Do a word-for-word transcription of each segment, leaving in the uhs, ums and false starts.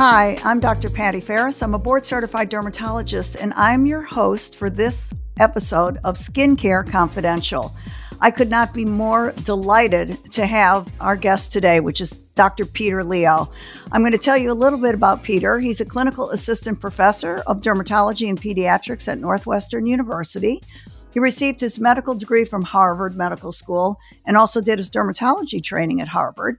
Hi, I'm Doctor Patty Ferris. I'm a board-certified dermatologist, and I'm your host for this episode of Skincare Confidential. I could not be more delighted to have our guest today, which is Doctor Peter Lio. I'm going to tell you a little bit about Peter. He's a clinical assistant professor of dermatology and pediatrics at Northwestern University. He received his medical degree from Harvard Medical School and also did his dermatology training at Harvard.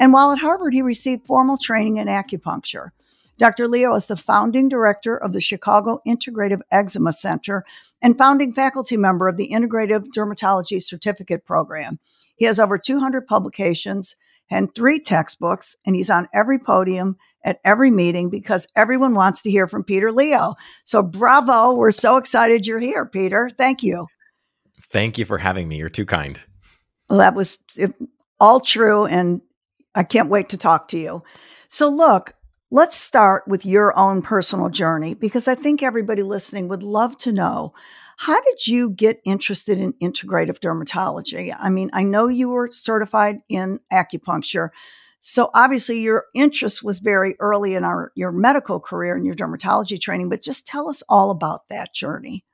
And while at Harvard, he received formal training in acupuncture. Doctor Lio is the founding director of the Chicago Integrative Eczema Center and founding faculty member of the Integrative Dermatology Certificate Program. He has over two hundred publications and three textbooks, and he's on every podium at every meeting because everyone wants to hear from Peter Lio. So bravo. We're so excited you're here, Peter. Thank you. Thank you for having me. You're too kind. Well, that was all true, and I can't wait to talk to you. So look, let's start with your own personal journey, because I think everybody listening would love to know, how did you get interested in integrative dermatology? I mean, I know you were certified in acupuncture, so obviously your interest was very early in our, your medical career and your dermatology training, but just tell us all about that journey.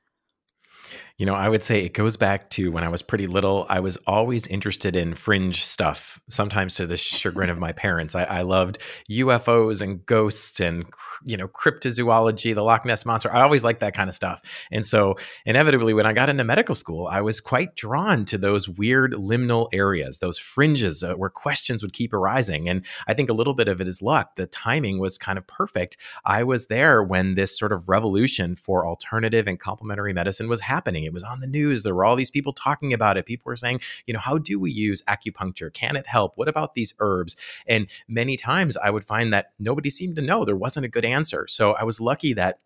You know, I would say it goes back to when I was pretty little. I was always interested in fringe stuff, sometimes to the chagrin of my parents. I, I loved U F Os and ghosts and, you know, cryptozoology, the Loch Ness Monster. I always liked that kind of stuff. And so inevitably, when I got into medical school, I was quite drawn to those weird liminal areas, those fringes uh, where questions would keep arising. And I think a little bit of it is luck. The timing was kind of perfect. I was there when this sort of revolution for alternative and complementary medicine was happening. It was on the news. There were all these people talking about it. People were saying, you know, how do we use acupuncture? Can it help? What about these herbs? And many times I would find that nobody seemed to know. There wasn't a good answer. So I was lucky that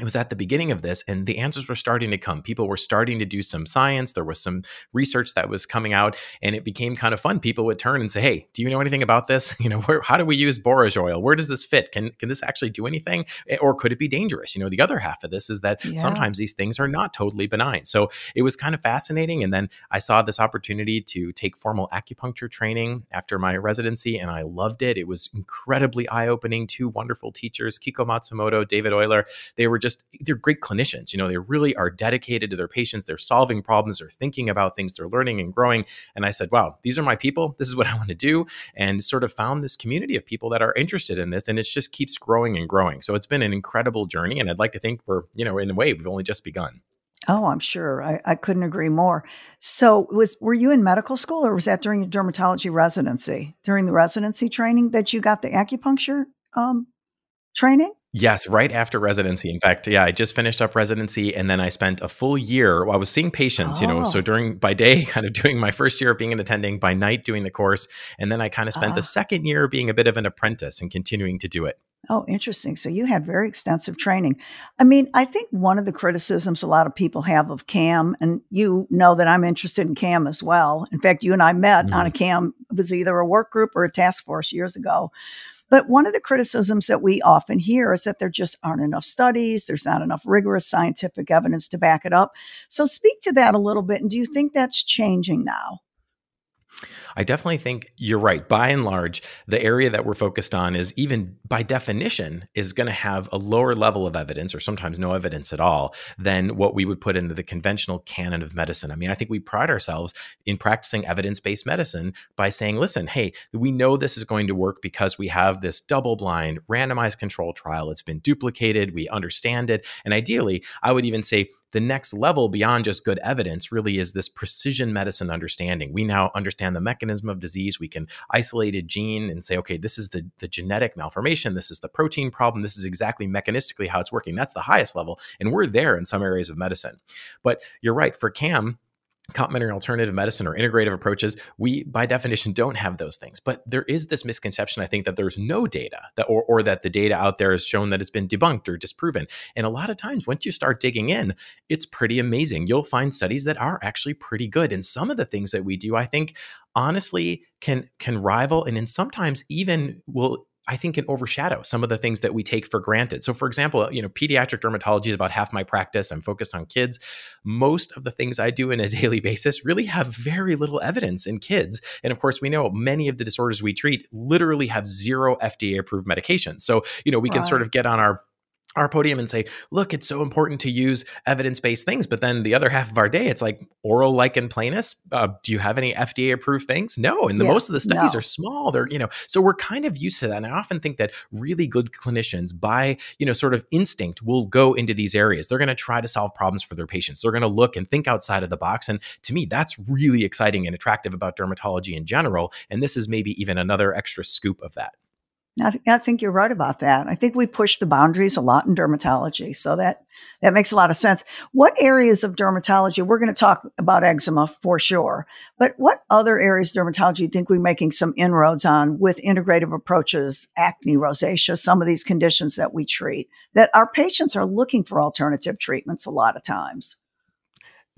it was at the beginning of this, and the answers were starting to come. People were starting to do some science. There was some research that was coming out, and it became kind of fun. People would turn and say, hey, do you know anything about this? You know, where, how do we use borage oil? Where does this fit? Can can this actually do anything? Or could it be dangerous? You know, the other half of this is that yeah. sometimes these things are not totally benign. So it was kind of fascinating. And then I saw this opportunity to take formal acupuncture training after my residency, and I loved it. It was incredibly eye-opening. Two wonderful teachers, Kiko Matsumoto, David Euler, they were just, they're great clinicians. You know, they really are dedicated to their patients. They're solving problems. They're thinking about things. They're learning and growing. And I said, wow, these are my people. This is what I want to do. And sort of found this community of people that are interested in this. And it just keeps growing and growing. So it's been an incredible journey. And I'd like to think we're, you know, in a way, we've only just begun. Oh, I'm sure. I, I couldn't agree more. So was were you in medical school, or was that during your dermatology residency, during the residency training that you got the acupuncture um, training? Yes, right after residency. In fact, yeah, I just finished up residency, and then I spent a full year. Well, I was seeing patients, oh. you know, so during by day, kind of doing my first year of being an attending, by night doing the course, and then I kind of spent uh. the second year being a bit of an apprentice and continuing to do it. Oh, interesting. So you had very extensive training. I mean, I think one of the criticisms a lot of people have of C A M, and you know that I'm interested in C A M as well. In fact, you and I met mm-hmm. on a C A M. It was either a work group or a task force years ago. But one of the criticisms that we often hear is that there just aren't enough studies. There's not enough rigorous scientific evidence to back it up. So speak to that a little bit. And do you think that's changing now? I definitely think you're right. By and large, the area that we're focused on is, even by definition, is going to have a lower level of evidence, or sometimes no evidence at all, than what we would put into the conventional canon of medicine. I mean, I think we pride ourselves in practicing evidence-based medicine by saying, listen, hey, we know this is going to work because we have this double-blind randomized control trial. It's been duplicated. We understand it. And ideally, I would even say, the next level beyond just good evidence really is this precision medicine understanding. We now understand the mechanism of disease. We can isolate a gene and say, okay, this is the, the genetic malformation. This is the protein problem. This is exactly mechanistically how it's working. That's the highest level. And we're there in some areas of medicine. But you're right, for C A M, complementary alternative medicine, or integrative approaches, we by definition don't have those things. But there is this misconception, I think, that there's no data, that or, or that the data out there has shown that it's been debunked or disproven. And a lot of times, once you start digging in, it's pretty amazing. You'll find studies that are actually pretty good. And some of the things that we do, I think, honestly, can can rival, and then sometimes even will I think can overshadow some of the things that we take for granted. So for example, you know, pediatric dermatology is about half my practice. I'm focused on kids. Most of the things I do on a daily basis really have very little evidence in kids. And of course, we know many of the disorders we treat literally have zero F D A approved medications. So, you know, we can right. sort of get on our our podium and say, look, it's so important to use evidence-based things. But then the other half of our day, it's like oral lichen planus. Uh, do you have any F D A approved things? No. And the, yeah, most of the studies no. are small. They're, you know, so we're kind of used to that. And I often think that really good clinicians by, you know, sort of instinct will go into these areas. They're going to try to solve problems for their patients. They're going to look and think outside of the box. And to me, that's really exciting and attractive about dermatology in general. And this is maybe even another extra scoop of that. I, th- I think you're right about that. I think we push the boundaries a lot in dermatology. So that, that makes a lot of sense. What areas of dermatology, we're going to talk about eczema for sure, but what other areas of dermatology do you think we're making some inroads on with integrative approaches, acne, rosacea, some of these conditions that we treat, that our patients are looking for alternative treatments a lot of times?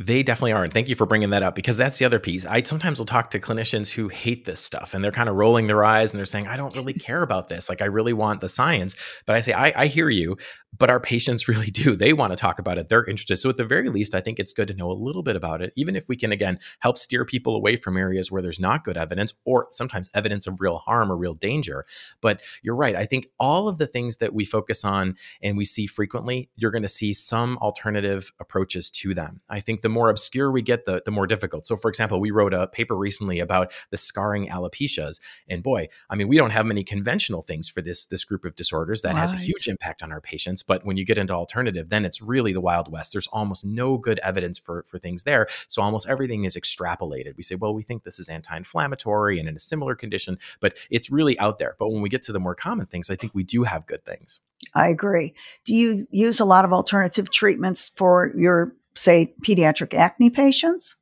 They definitely are. And thank you for bringing that up, because that's the other piece. I sometimes will talk to clinicians who hate this stuff and they're kind of rolling their eyes and they're saying, I don't really care about this. Like, I really want the science. But I say, I, I hear you, but our patients really do. They want to talk about it. They're interested. So at the very least, I think it's good to know a little bit about it, even if we can, again, help steer people away from areas where there's not good evidence or sometimes evidence of real harm or real danger. But you're right. I think all of the things that we focus on and we see frequently, you're going to see some alternative approaches to them. I think the more obscure we get, the, the more difficult. So for example, we wrote a paper recently about the scarring alopecias. And boy, I mean, we don't have many conventional things for this, this group of disorders that right. has a huge impact on our patients. But when you get into alternative, then it's really the Wild West. There's almost no good evidence for, for things there. So almost everything is extrapolated. We say, well, we think this is anti-inflammatory and in a similar condition, but it's really out there. But when we get to the more common things, I think we do have good things. I agree. Do you use a lot of alternative treatments for your, say, pediatric acne patients?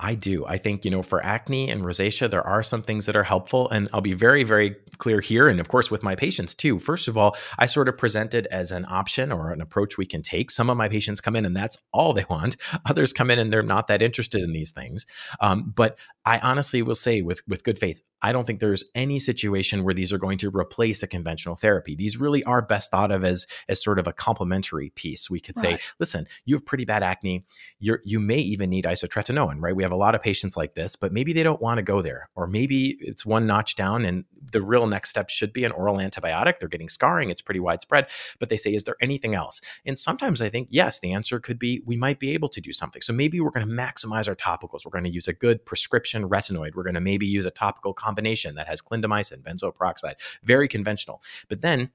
I do. I think, you know, for acne and rosacea, there are some things that are helpful. And I'll be very, very clear here. And of course, with my patients too. First of all, I sort of present it as an option or an approach we can take. Some of my patients come in and that's all they want. Others come in and they're not that interested in these things. Um, but I honestly will say with, with good faith, I don't think there's any situation where these are going to replace a conventional therapy. These really are best thought of as, as sort of a complementary piece. We could right. say, listen, you have pretty bad acne. You're, you may even need isotretinoin, right? We have a lot of patients like this, but maybe they don't want to go there, or maybe it's one notch down and the real next step should be an oral antibiotic. They're getting scarring. It's pretty widespread, but they say, is there anything else? And sometimes I think, yes, the answer could be, we might be able to do something. So maybe we're going to maximize our topicals. We're going to use a good prescription retinoid. We're going to maybe use a topical combination that has clindamycin, benzoyl peroxide, very conventional. But then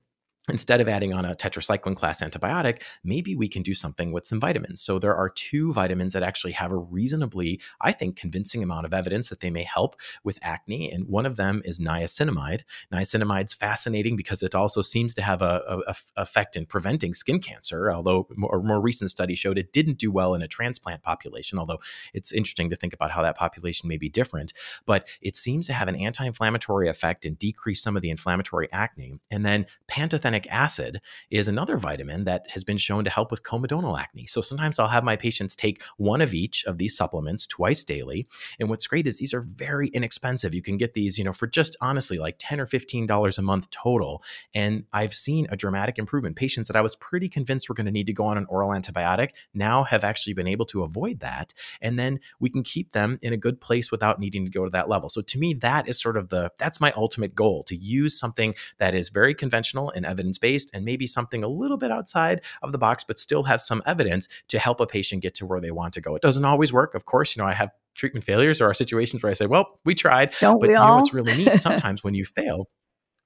instead of adding on a tetracycline class antibiotic, maybe we can do something with some vitamins. So there are two vitamins that actually have a reasonably, I think, convincing amount of evidence that they may help with acne. And one of them is niacinamide. Niacinamide's fascinating because it also seems to have a, a, a effect in preventing skin cancer, although a more, more recent study showed it didn't do well in a transplant population, although it's interesting to think about how that population may be different. But it seems to have an anti-inflammatory effect and decrease some of the inflammatory acne. And then pantothen acid is another vitamin that has been shown to help with comedonal acne. So sometimes I'll have my patients take one of each of these supplements twice daily. And what's great is these are very inexpensive. You can get these, you know, for just honestly like ten or fifteen dollars a month total. And I've seen a dramatic improvement. Patients that I was pretty convinced were going to need to go on an oral antibiotic now have actually been able to avoid that. And then we can keep them in a good place without needing to go to that level. So to me, that is sort of the, that's my ultimate goal, to use something that is very conventional and evidence based and maybe something a little bit outside of the box, but still have some evidence to help a patient get to where they want to go. It doesn't always work. Of course, you know, I have treatment failures or situations where I say, well, we tried, Don't but we you all? know, it's really neat sometimes when you fail.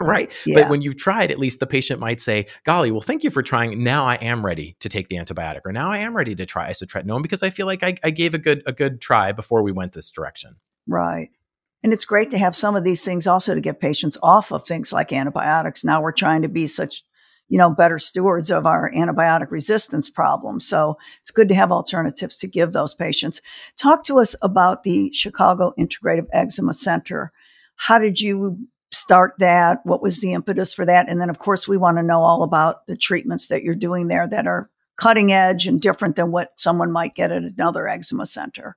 Right. Yeah. But when you've tried, at least the patient might say, golly, well, thank you for trying. Now I am ready to take the antibiotic, or now I am ready to try isotretinoin because I feel like I, I gave a good, a good try before we went this direction. Right. And it's great to have some of these things also to get patients off of things like antibiotics. Now we're trying to be such, you know, better stewards of our antibiotic resistance problem. So it's good to have alternatives to give those patients. Talk to us about the Chicago Integrative Eczema Center. How did you start that? What was the impetus for that? And then, of course, we want to know all about the treatments that you're doing there that are cutting edge and different than what someone might get at another eczema center.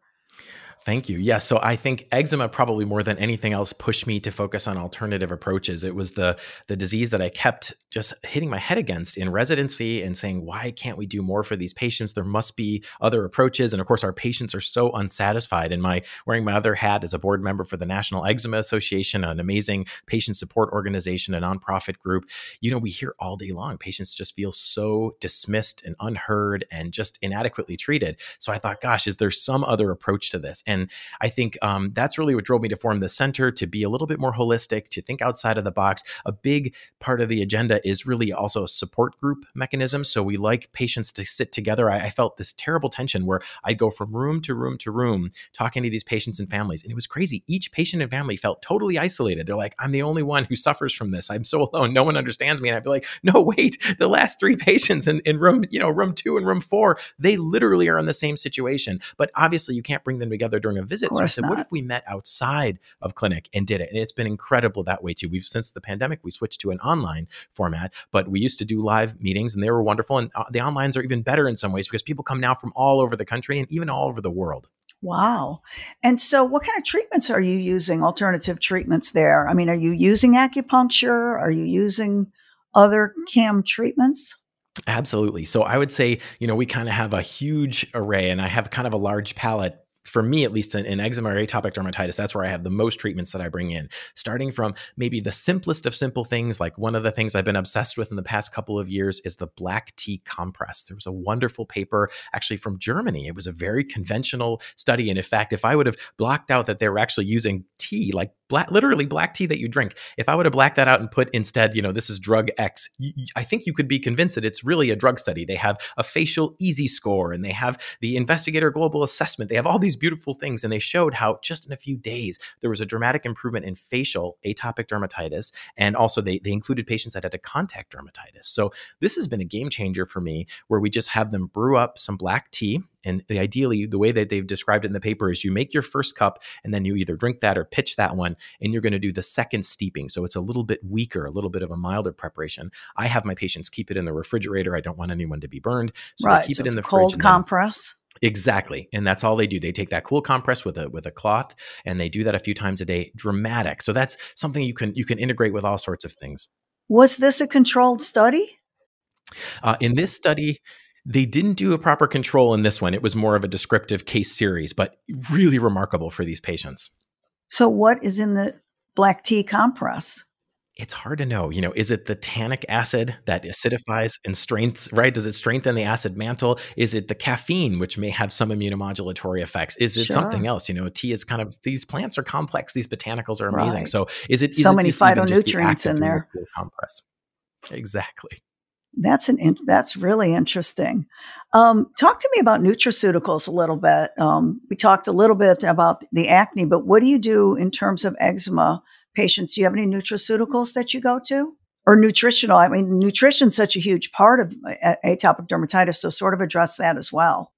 Thank you. Yeah. So I think eczema probably more than anything else pushed me to focus on alternative approaches. It was the the disease that I kept just hitting my head against in residency and saying, why can't we do more for these patients? There must be other approaches. And of course, our patients are so unsatisfied. And my wearing my other hat as a board member for the National Eczema Association, an amazing patient support organization, a nonprofit group, you know, we hear all day long, patients just feel so dismissed and unheard and just inadequately treated. So I thought, gosh, is there some other approach to this? And I think um, that's really what drove me to form the center, to be a little bit more holistic, to think outside of the box. A big part of the agenda is really also a support group mechanism. So we like patients to sit together. I, I felt this terrible tension where I'd go from room to room to room talking to these patients and families. And it was crazy. Each patient and family felt totally isolated. They're like, I'm the only one who suffers from this. I'm so alone. No one understands me. And I'd be like, no, wait, the last three patients in, in room, you know, room two and room four, they literally are in the same situation. But obviously you can't bring them together during a visit. So I said, not. What if we met outside of clinic and did it? And it's been incredible that way too. We've since the pandemic, we switched to an online format, but we used to do live meetings and they were wonderful. And the onlines are even better in some ways because people come now from all over the country and even all over the world. Wow. And so what kind of treatments are you using, alternative treatments there? I mean, are you using acupuncture? Are you using other C A M treatments? Absolutely. So I would say, you know, we kind of have a huge array and I have kind of a large palette. For me, at least in, in eczema or atopic dermatitis, that's where I have the most treatments that I bring in, starting from maybe the simplest of simple things. Like one of the things I've been obsessed with in the past couple of years is the black tea compress. There was a wonderful paper actually from Germany. It was a very conventional study. And in fact, if I would have blocked out that they were actually using tea, like black, literally black tea that you drink, if I would have blacked that out and put instead, you know, this is drug X, I think you could be convinced that it's really a drug study. They have a facial easy score and they have the investigator global assessment. They have all these beautiful things. And they showed how just in a few days, there was a dramatic improvement in facial atopic dermatitis. And also they, they included patients that had a contact dermatitis. So this has been a game changer for me where we just have them brew up some black tea. And the, ideally, the way that they've described it in the paper is you make your first cup and then you either drink that or pitch that one and you're going to do the second steeping. So it's a little bit weaker, a little bit of a milder preparation. I have my patients keep it in the refrigerator. I don't want anyone to be burned. So right. I keep so it in the cold fridge. Cold compress. Exactly. And that's all they do. They take that cool compress with a with a cloth and they do that a few times a day. Dramatic. So that's something you can you can integrate with all sorts of things. Was this a controlled study? Uh, in this study, they didn't do a proper control in this one. It was more of a descriptive case series, but really remarkable for these patients. So what is in the black tea compress? It's hard to know, you know, is it the tannic acid that acidifies and strengthens, right? Does it strengthen the acid mantle? Is it the caffeine, which may have some immunomodulatory effects? Is it sure. something else? You know, tea is kind of, these plants are complex. These botanicals are amazing. Right. So is it- is So it, many phytonutrients the in there. Compress? Exactly. That's an, in, that's really interesting. Um, talk to me about nutraceuticals a little bit. Um, we talked a little bit about the acne, but what do you do in terms of eczema patients? Do you have any nutraceuticals that you go to or nutritional? I mean, nutrition's such a huge part of atopic dermatitis, so sort of address that as well.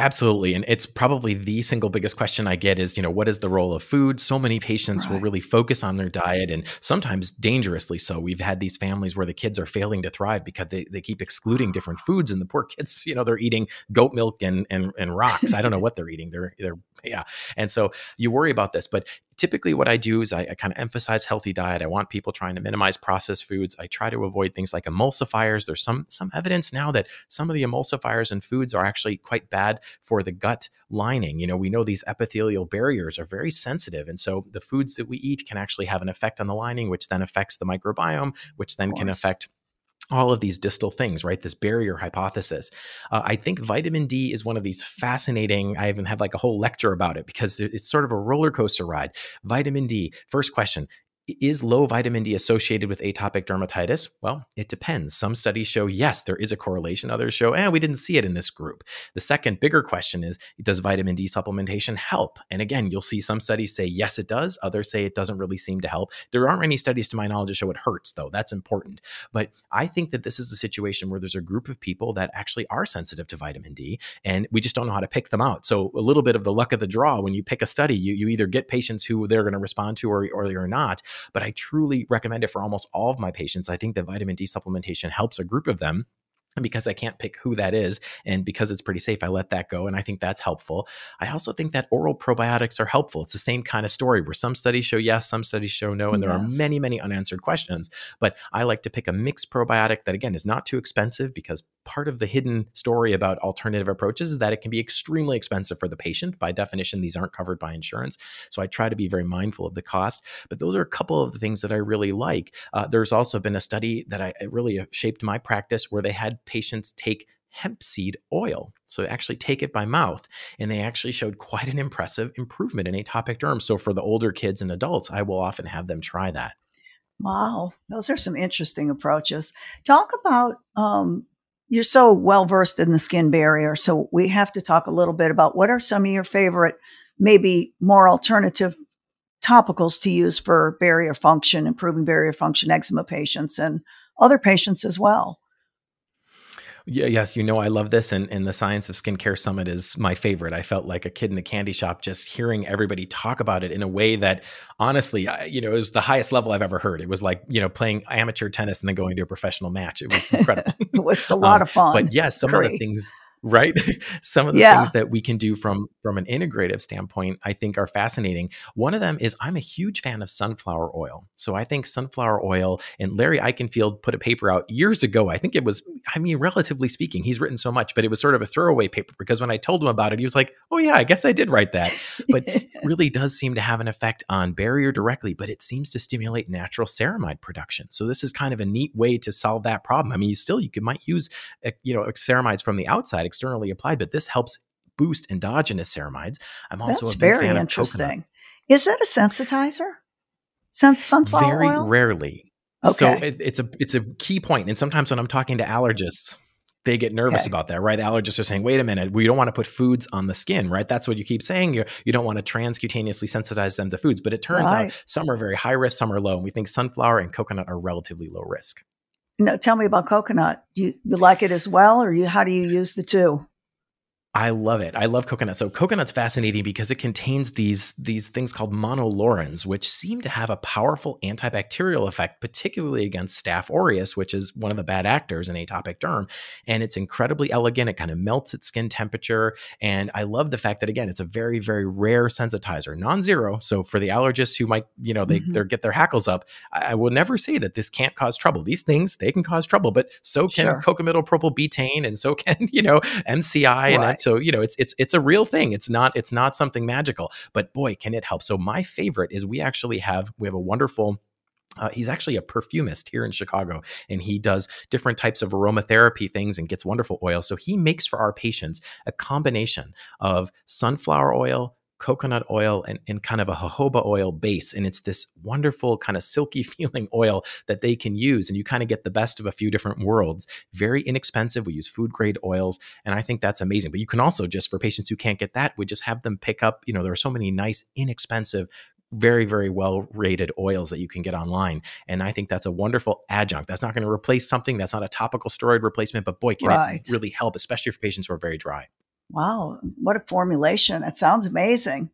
Absolutely. And it's probably the single biggest question I get is, you know, what is the role of food? So many patients right. will really focus on their diet and sometimes dangerously so. We've had these families where the kids are failing to thrive because they, they keep excluding different foods and the poor kids, you know, they're eating goat milk and and, and rocks. I don't know what they're eating. They're, they're, yeah. And so you worry about this, but typically what I do is I, I kind of emphasize healthy diet. I want people trying to minimize processed foods. I try to avoid things like emulsifiers. There's some some evidence now that some of the emulsifiers in foods are actually quite bad for the gut lining. You know, we know these epithelial barriers are very sensitive. And so the foods that we eat can actually have an effect on the lining, which then affects the microbiome, which then can affect all of these distal things, right? This barrier hypothesis. Uh, I think vitamin D is one of these fascinating, I even have like a whole lecture about it because it's sort of a roller coaster ride. Vitamin D, first question, is low vitamin D associated with atopic dermatitis? Well, it depends. Some studies show, yes, there is a correlation. Others show, eh, we didn't see it in this group. The second bigger question is, does vitamin D supplementation help? And again, you'll see some studies say, yes, it does. Others say it doesn't really seem to help. There aren't any studies to my knowledge that show it hurts though. That's important. But I think that this is a situation where there's a group of people that actually are sensitive to vitamin D and we just don't know how to pick them out. So a little bit of the luck of the draw, when you pick a study, you, you either get patients who they're going to respond to or, or they're not. But I truly recommend it for almost all of my patients. I think that vitamin D supplementation helps a group of them. And because I can't pick who that is, and because it's pretty safe, I let that go. And I think that's helpful. I also think that oral probiotics are helpful. It's the same kind of story where some studies show yes, some studies show no. And there yes. are many, many unanswered questions. But I like to pick a mixed probiotic that, again, is not too expensive, because part of the hidden story about alternative approaches is that it can be extremely expensive for the patient. By definition, these aren't covered by insurance. So I try to be very mindful of the cost. But those are a couple of the things that I really like. Uh, there's also been a study that I really shaped my practice where they had patients take hemp seed oil. So actually take it by mouth. And they actually showed quite an impressive improvement in atopic derm. So for the older kids and adults, I will often have them try that. Wow. Those are some interesting approaches. Talk about, um, you're so well-versed in the skin barrier. So we have to talk a little bit about what are some of your favorite, maybe more alternative topicals to use for barrier function, improving barrier function, eczema patients and other patients as well. Yeah, yes, you know, I love this. And, and the Science of Skincare Summit is my favorite. I felt like a kid in a candy shop just hearing everybody talk about it in a way that, honestly, I, you know, it was the highest level I've ever heard. It was like, you know, playing amateur tennis and then going to a professional match. It was incredible. It was a lot um, of fun. But yes, yeah, some Great. of the things... Right? Some of the yeah. things that we can do from, from an integrative standpoint, I think are fascinating. One of them is I'm a huge fan of sunflower oil. So I think sunflower oil, and Larry Eichenfield put a paper out years ago. I think it was, I mean, relatively speaking, he's written so much, but it was sort of a throwaway paper because when I told him about it, he was like, oh yeah, I guess I did write that. But it really does seem to have an effect on barrier directly, but it seems to stimulate natural ceramide production. So this is kind of a neat way to solve that problem. I mean, you still, you could, might use, you know, ceramides from the outside, externally applied, but this helps boost endogenous ceramides. I'm also That's a big very fan interesting. Of coconut. Is that a sensitizer? Sun- sunflower very oil? Rarely. Okay. So it, it's a it's a key point. And sometimes when I'm talking to allergists, they get nervous okay. about that, right? The allergists are saying, wait a minute, we don't want to put foods on the skin, right? That's what you keep saying. You're, you don't want to transcutaneously sensitize them to foods. But it turns right. out some are very high risk, some are low. And we think sunflower and coconut are relatively low risk. No, tell me about coconut. Do you, you like it as well, or you, how do you use the two? I love it. I love coconut. So coconut's fascinating because it contains these, these things called monolaurins, which seem to have a powerful antibacterial effect, particularly against Staph aureus, which is one of the bad actors in atopic derm. And it's incredibly elegant. It kind of melts at skin temperature. And I love the fact that, again, it's a very, very rare sensitizer, non-zero. So for the allergists who might, you know, they mm-hmm. get their hackles up, I, I will never say that this can't cause trouble. These things, they can cause trouble, but so can sure. cocamidopropylbutane, and so can, you know, M C I right. and So, you know, it's, it's, it's a real thing. It's not, it's not something magical, but boy, can it help. So my favorite is we actually have, we have a wonderful Uh, he's actually a perfumist here in Chicago, and he does different types of aromatherapy things and gets wonderful oil. So he makes for our patients a combination of sunflower oil, coconut oil, and, and kind of a jojoba oil base. And it's this wonderful kind of silky feeling oil that they can use. And you kind of get the best of a few different worlds. Very inexpensive. We use food grade oils. And I think that's amazing. But you can also just, for patients who can't get that, we just have them pick up, you know, there are so many nice, inexpensive, very, very well rated oils that you can get online. And I think that's a wonderful adjunct. That's not going to replace something. That's not a topical steroid replacement, but boy, can right. it really help, especially for patients who are very dry. Wow. What a formulation. That sounds amazing.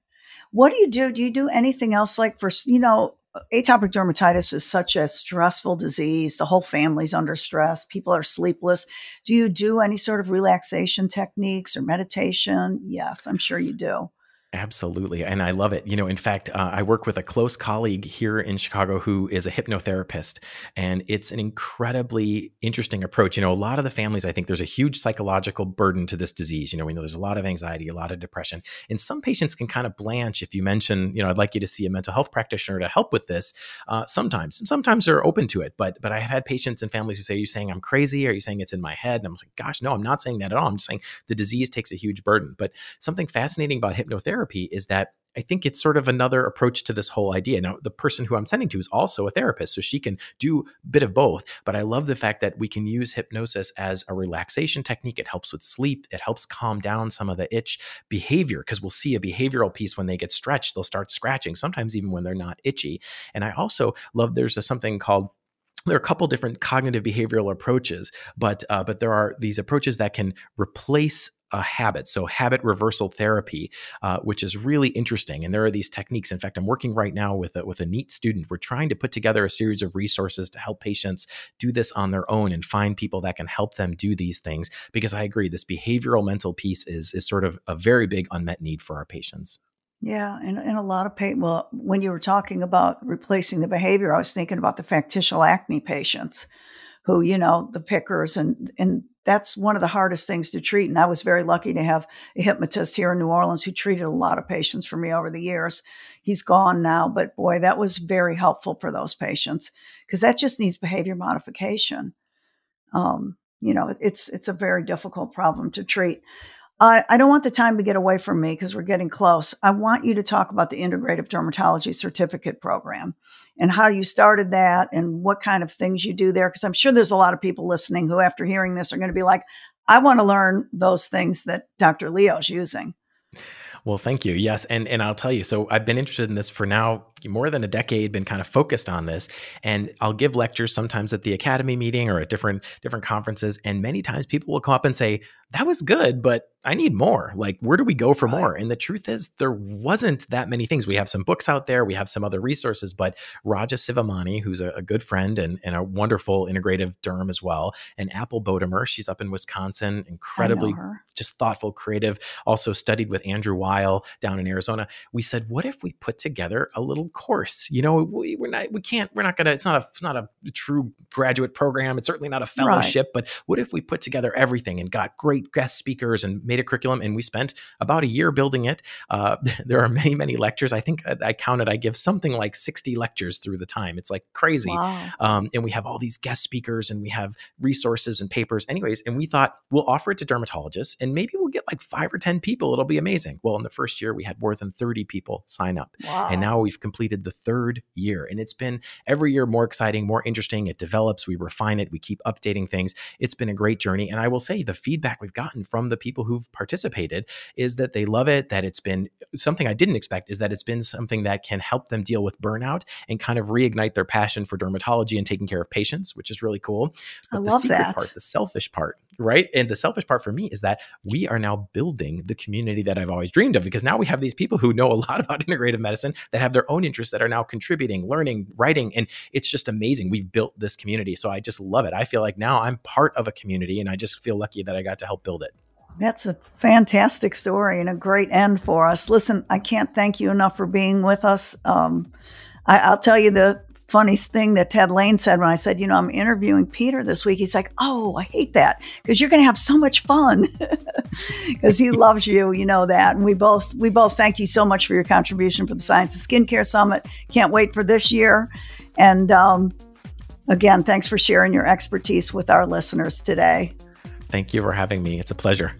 What do you do? Do you do anything else like for, you know, atopic dermatitis is such a stressful disease. The whole family's under stress. People are sleepless. Do you do any sort of relaxation techniques or meditation? Yes, I'm sure you do. Absolutely. And I love it. You know, in fact, uh, I work with a close colleague here in Chicago who is a hypnotherapist, and it's an incredibly interesting approach. You know, a lot of the families, I think there's a huge psychological burden to this disease. You know, we know there's a lot of anxiety, a lot of depression, and some patients can kind of blanch if you mention, you know, I'd like you to see a mental health practitioner to help with this. Uh, sometimes, sometimes they're open to it, but, but I have had patients and families who say, are you saying I'm crazy? Are you saying it's in my head? And I'm like, gosh, no, I'm not saying that at all. I'm just saying the disease takes a huge burden. But something fascinating about hypnotherapy is that I think it's sort of another approach to this whole idea. Now, the person who I'm sending to is also a therapist, so she can do a bit of both. But I love the fact that we can use hypnosis as a relaxation technique. It helps with sleep. It helps calm down some of the itch behavior, because we'll see a behavioral piece when they get stretched. They'll start scratching, sometimes even when they're not itchy. And I also love there's a, something called There are a couple different cognitive behavioral approaches, but uh, but there are these approaches that can replace uh, habits. So habit reversal therapy, uh, which is really interesting. And there are these techniques. In fact, I'm working right now with a, with a NEAT student. We're trying to put together a series of resources to help patients do this on their own and find people that can help them do these things. Because I agree, this behavioral mental piece is, is sort of a very big unmet need for our patients. Yeah. And, and a lot of pain. Well, when you were talking about replacing the behavior, I was thinking about the factitious acne patients who, you know, the pickers, and, and that's one of the hardest things to treat. And I was very lucky to have a hypnotist here in New Orleans who treated a lot of patients for me over the years. He's gone now, but boy, that was very helpful for those patients because that just needs behavior modification. Um, you know, it's, it's a very difficult problem to treat. I, I don't want the time to get away from me because we're getting close. I want you to talk about the Integrative Dermatology Certificate Program and how you started that and what kind of things you do there. Because I'm sure there's a lot of people listening who, after hearing this, are going to be like, I want to learn those things that Doctor Lio's using. Well, thank you. Yes. And, and I'll tell you, so I've been interested in this for now more than a decade, been kind of focused on this. And I'll give lectures sometimes at the academy meeting or at different, different conferences. And many times people will come up and say, that was good, but I need more. Like, where do we go for more? And the truth is there wasn't that many things. We have some books out there. We have some other resources, but Raja Sivamani, who's a, a good friend and, and a wonderful integrative derm as well, and Apple Bodemer, she's up in Wisconsin, incredibly just thoughtful, creative, also studied with Andrew Weil down in Arizona. We said, what if we put together a little course? You know, we, we're not, we can't, we're not going to, it's not a, it's not a true graduate program. It's certainly not a fellowship, right. But what if we put together everything and got great guest speakers and made a curriculum, and we spent about a year building it. Uh, there are many, many lectures. I think I counted, I give something like sixty lectures through the time. It's like crazy. Wow. Um, and we have all these guest speakers and we have resources and papers anyways. And we thought we'll offer it to dermatologists and maybe we'll get like five or ten people. It'll be amazing. Well, in the first year we had more than thirty people sign up. Wow. And now we've completed the third year and it's been every year more exciting, more interesting. It develops, we refine it, we keep updating things. It's been a great journey. And I will say the feedback we've gotten from the people who've participated is that they love it, that it's been something I didn't expect, is that it's been something that can help them deal with burnout and kind of reignite their passion for dermatology and taking care of patients, which is really cool. But I love the secret that. part, the selfish part, right? And the selfish part for me is that we are now building the community that I've always dreamed of, because now we have these people who know a lot about integrative medicine that have their own interests that are now contributing, learning, writing. And it's just amazing. We've built this community. So I just love it. I feel like now I'm part of a community and I just feel lucky that I got to help build it. That's a fantastic story and a great end for us. Listen, I can't thank you enough for being with us. Um, I, I'll tell you the funniest thing that Ted Lane said when I said, you know, I'm interviewing Peter this week. He's like, oh, I hate that because you're going to have so much fun because he loves you. You know that. And we both, we both thank you so much for your contribution for the Science of Skincare Summit. Can't wait for this year. And um, again, thanks for sharing your expertise with our listeners today. Thank you for having me. It's a pleasure.